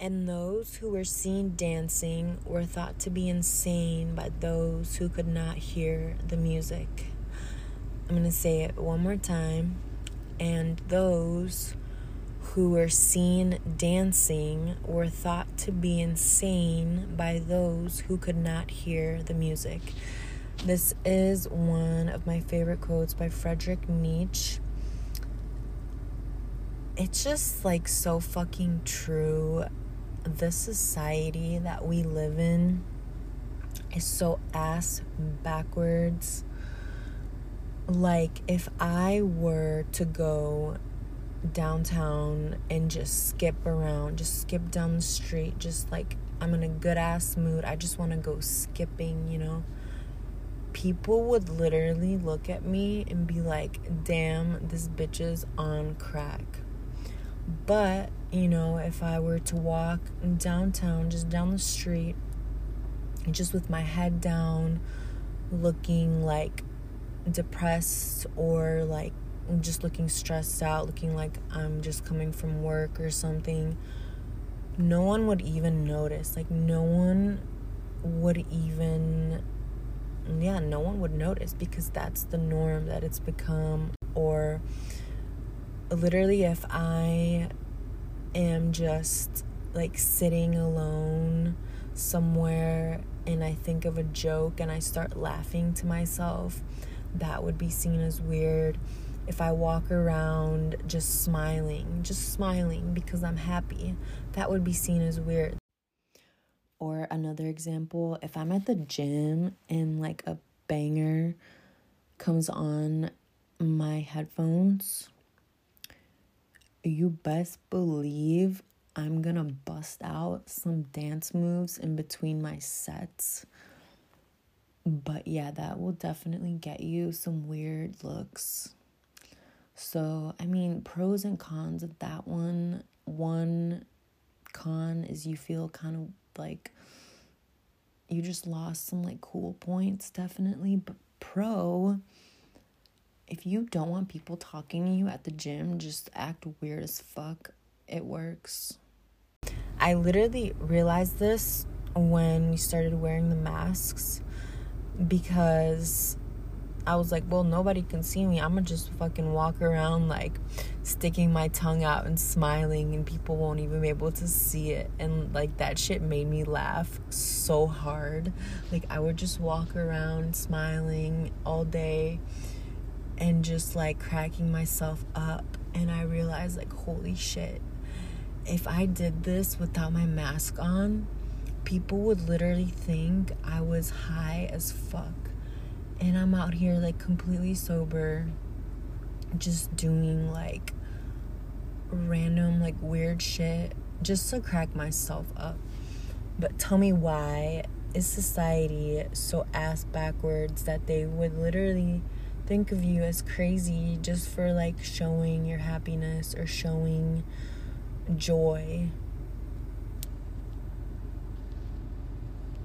And those who were seen dancing were thought to be insane by those who could not hear the music. I'm going to say it one more time. And those who were seen dancing were thought to be insane by those who could not hear the music. This is one of my favorite quotes by Friedrich Nietzsche. It's just like so fucking true. The society that we live in is so ass backwards. Like, if I were to go downtown and just skip around, just skip down the street, just like, I'm in a good ass mood, I just want to go skipping, you know, people would literally look at me and be like, damn, this bitch is on crack. But, you know, if I were to walk downtown, just down the street, just with my head down, looking like depressed or like just looking stressed out, looking like I'm just coming from work or something, no one would even notice. Like, no one would notice, because that's the norm that it's become. Or literally, if I am just like sitting alone somewhere and I think of a joke and I start laughing to myself, that would be seen as weird. If I walk around just smiling because I'm happy, that would be seen as weird. Or another example, if I'm at the gym and like a banger comes on my headphones, you best believe I'm gonna bust out some dance moves in between my sets. But yeah, that will definitely get you some weird looks. So, I mean, pros and cons of that one. One con is you feel kind of like you just lost some like cool points, definitely. But pro, if you don't want people talking to you at the gym, just act weird as fuck. It works. I literally realized this when we started wearing the masks, because I was like, well, nobody can see me. I'm gonna just fucking walk around like sticking my tongue out and smiling, and people won't even be able to see it. And like, that shit made me laugh so hard. Like, I would just walk around smiling all day and just like cracking myself up. And I realized, like, holy shit, if I did this without my mask on, people would literally think I was high as fuck. And I'm out here like completely sober, just doing like random like weird shit just to crack myself up. But tell me, why is society so ass backwards that they would literally think of you as crazy just for like showing your happiness or showing joy?